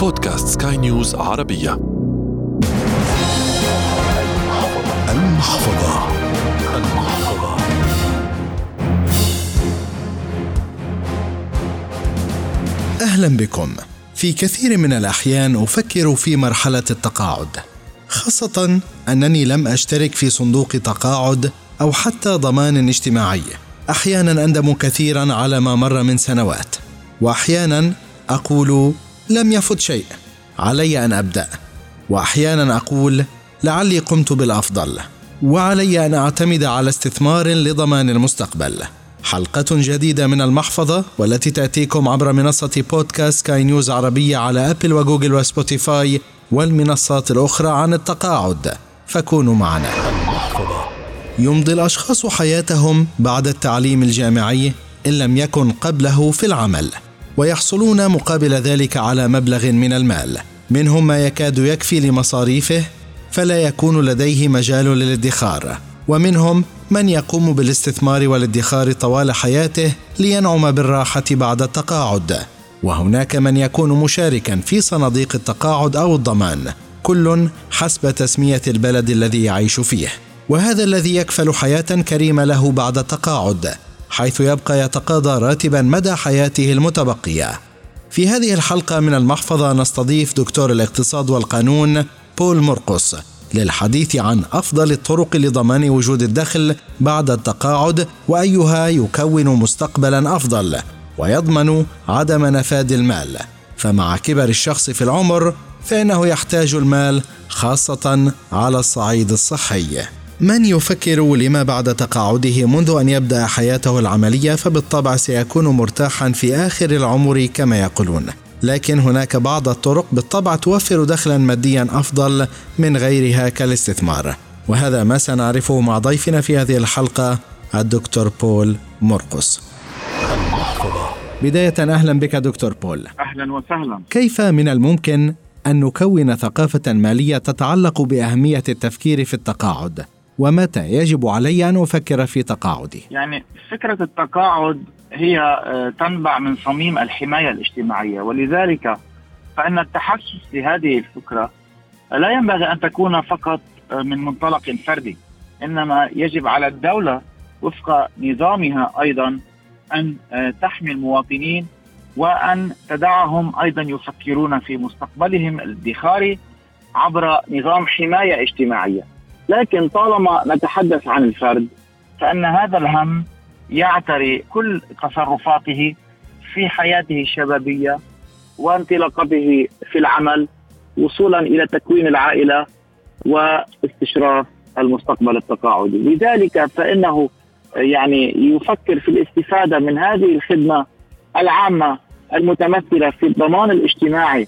بودكاست سكاي نيوز عربية. المحفظة. أهلا بكم. في كثير من الأحيان أفكر في مرحلة التقاعد، خاصة أنني لم أشترك في صندوق تقاعد أو حتى ضمان اجتماعي. أحيانا أندم كثيرا على ما مر من سنوات، وأحيانا أقول لم يفوت شيء، علي أن أبدأ، وأحيانا أقول لعلي قمت بالأفضل، وعلي أن أعتمد على استثمار لضمان المستقبل. حلقة جديدة من المحفظة، والتي تأتيكم عبر منصة بودكاست سكاي نيوز عربية على أبل وجوجل وسبوتيفاي والمنصات الأخرى عن التقاعد، فكونوا معنا. يمضي الأشخاص حياتهم بعد التعليم الجامعي إن لم يكن قبله في العمل، ويحصلون مقابل ذلك على مبلغ من المال، منهم ما يكاد يكفي لمصاريفه فلا يكون لديه مجال للادخار، ومنهم من يقوم بالاستثمار والادخار طوال حياته لينعم بالراحة بعد التقاعد، وهناك من يكون مشاركا في صناديق التقاعد أو الضمان، كل حسب تسمية البلد الذي يعيش فيه، وهذا الذي يكفل حياة كريمة له بعد التقاعد، حيث يبقى يتقاضى راتبا مدى حياته المتبقية. في هذه الحلقة من المحفظة نستضيف دكتور الاقتصاد والقانون بول مرقص للحديث عن أفضل الطرق لضمان وجود الدخل بعد التقاعد، وأيها يكون مستقبلا أفضل ويضمن عدم نفاد المال، فمع كبر الشخص في العمر فإنه يحتاج المال، خاصة على الصعيد الصحي. من يفكر لما بعد تقاعده منذ أن يبدأ حياته العملية فبالطبع سيكون مرتاحا في آخر العمر كما يقولون، لكن هناك بعض الطرق بالطبع توفر دخلا ماديا أفضل من غيرها كالاستثمار، وهذا ما سنعرفه مع ضيفنا في هذه الحلقة الدكتور بول مرقص. بداية أهلا بك دكتور بول. أهلا وسهلا. كيف من الممكن أن نكون ثقافة مالية تتعلق بأهمية التفكير في التقاعد؟ ومتى يجب علي أن أفكر في تقاعدي؟ يعني فكرة التقاعد هي تنبع من صميم الحماية الاجتماعية، ولذلك فإن التحسس لهذه الفكرة لا ينبغي أن تكون فقط من منطلق فردي، إنما يجب على الدولة وفق نظامها أيضا أن تحمي المواطنين وأن تدعهم أيضا يفكرون في مستقبلهم الادخاري عبر نظام حماية اجتماعية. لكن طالما نتحدث عن الفرد فإن هذا الهم يعتري كل تصرفاته في حياته الشبابية وانطلاقته في العمل، وصولا إلى تكوين العائلة واستشراف المستقبل التقاعدي. لذلك فإنه يعني يفكر في الاستفادة من هذه الخدمة العامة المتمثلة في الضمان الاجتماعي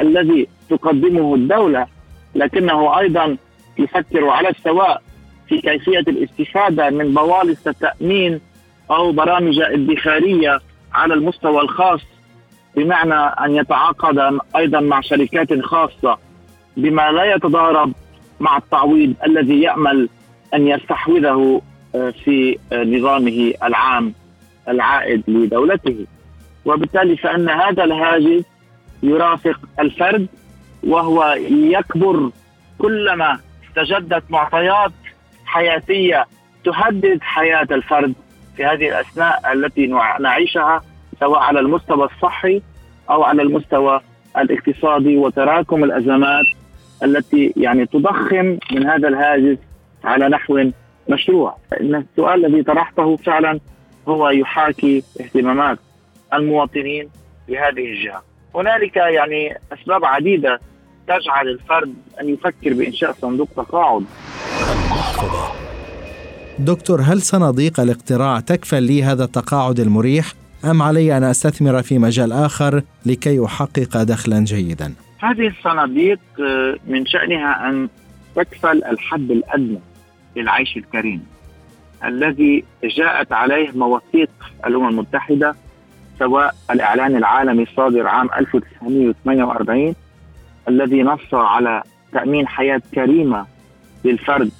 الذي تقدمه الدولة، لكنه أيضا يفكر على السواء في كيفية الاستفادة من بوالص التأمين أو برامج ادخارية على المستوى الخاص، بمعنى أن يتعاقد أيضا مع شركات خاصة بما لا يتضارب مع التعويض الذي يأمل أن يستحوذه في نظامه العام العائد لدولته. وبالتالي فإن هذا الهاجس يرافق الفرد وهو يكبر كلما تجدت معطيات حياتية تهدد حياة الفرد في هذه الأثناء التي نعيشها، سواء على المستوى الصحي أو على المستوى الاقتصادي، وتراكم الأزمات التي يعني تضخم من هذا الهاجس على نحو مشروع. إن السؤال الذي طرحته فعلا هو يحاكي اهتمامات المواطنين بهذه الجهة. هنالك يعني أسباب عديدة تجعل الفرد أن يفكر بإنشاء صندوق تقاعد. دكتور، هل صناديق الاقتراع تكفل لي هذا التقاعد المريح، أم علي أن أستثمر في مجال آخر لكي أحقق دخلا جيدا؟ هذه الصناديق من شأنها أن تكفل الحد الأدنى للعيش الكريم الذي جاءت عليه مواثيق الأمم المتحدة، سواء الإعلان العالمي الصادر عام 1948 الذي نص على تأمين حياة كريمة للفرد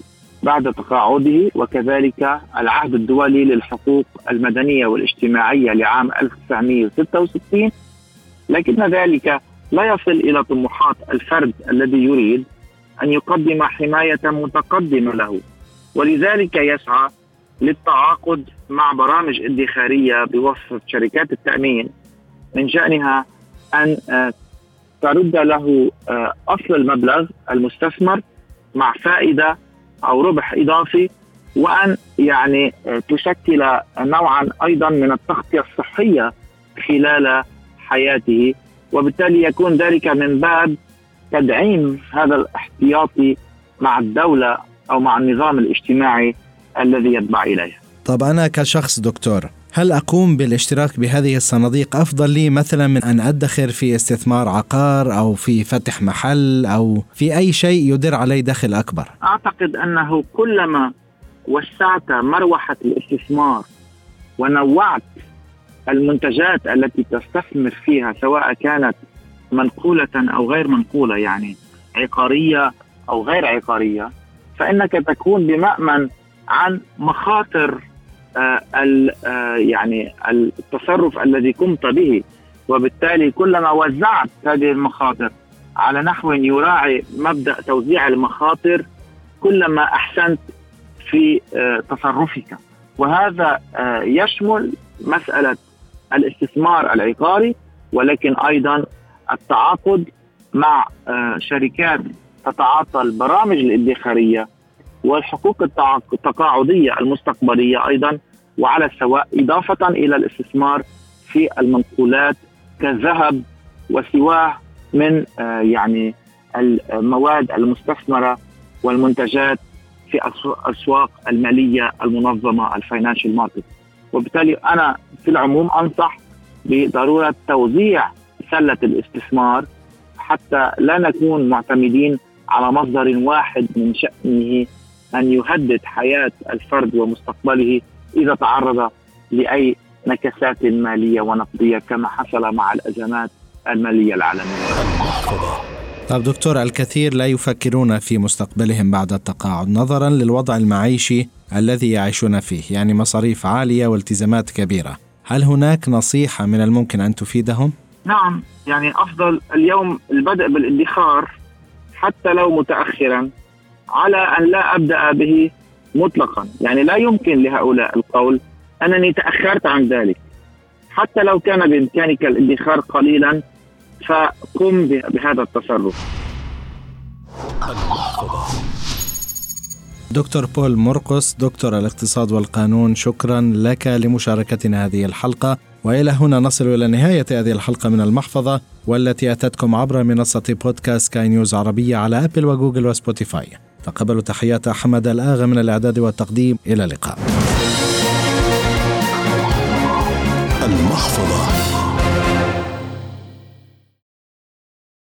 بعد تقاعده، وكذلك العهد الدولي للحقوق المدنية والاجتماعية لعام 1966. لكن ذلك لا يصل إلى طموحات الفرد الذي يريد أن يقدم حماية متقدمة له، ولذلك يسعى للتعاقد مع برامج ادخارية بواسطة شركات التأمين من شأنها أن ترد له أصل المبلغ المستثمر مع فائدة أو ربح إضافي، وأن يعني تشكل نوعا أيضا من التغطية الصحية خلال حياته، وبالتالي يكون ذلك من باب تدعيم هذا الاحتياطي مع الدولة أو مع النظام الاجتماعي الذي يتبع إليه. طب أنا كشخص دكتور، هل أقوم بالاشتراك بهذه الصناديق أفضل لي مثلا من أن أدخر في استثمار عقار أو في فتح محل أو في أي شيء يدر علي دخل أكبر؟ أعتقد أنه كلما وسعت مروحة الاستثمار ونوعت المنتجات التي تستثمر فيها، سواء كانت منقولة أو غير منقولة، يعني عقارية أو غير عقارية، فإنك تكون بمأمن عن مخاطر يعني التصرف الذي قمت به، وبالتالي كلما وزعت هذه المخاطر على نحو يراعي مبدأ توزيع المخاطر كلما أحسنت في تصرفك. وهذا يشمل مسألة الاستثمار العقاري، ولكن أيضا التعاقد مع شركات تتعاطى البرامج الادخارية والحقوق التقاعدية المستقبلية أيضا، وعلى السواء إضافة إلى الاستثمار في المنقولات كالذهب وسواه من يعني المواد المستثمرة والمنتجات في أسواق المالية المنظمة الفاينانشال ماركت. وبالتالي أنا في العموم أنصح بضرورة توزيع سلة الاستثمار حتى لا نكون معتمدين على مصدر واحد من شأنه أن يهدد حياة الفرد ومستقبله إذا تعرض لأي نكسات مالية ونقدية كما حصل مع الأزمات المالية العالمية. طب دكتور، الكثير لا يفكرون في مستقبلهم بعد التقاعد نظرا للوضع المعيشي الذي يعيشون فيه، يعني مصاريف عالية والتزامات كبيرة. هل هناك نصيحة من الممكن أن تفيدهم؟ نعم، يعني أفضل اليوم البدء بالادخار حتى لو متأخرا، على أن لا أبدأ به مطلقا. يعني لا يمكن لهؤلاء القول أنني تأخرت عن ذلك، حتى لو كان بإمكانك الادخار قليلا فقم بهذا التصرف. دكتور بول مرقص، دكتور الاقتصاد والقانون، شكرا لك لمشاركتنا هذه الحلقة. وإلى هنا نصل إلى نهاية هذه الحلقة من المحفظة، والتي أتتكم عبر منصة بودكاست سكاي نيوز عربية على أبل وجوجل وسبوتيفاي. تقبلوا تحيات أحمد الاغا من الإعداد والتقديم. إلى اللقاء. المحفظة.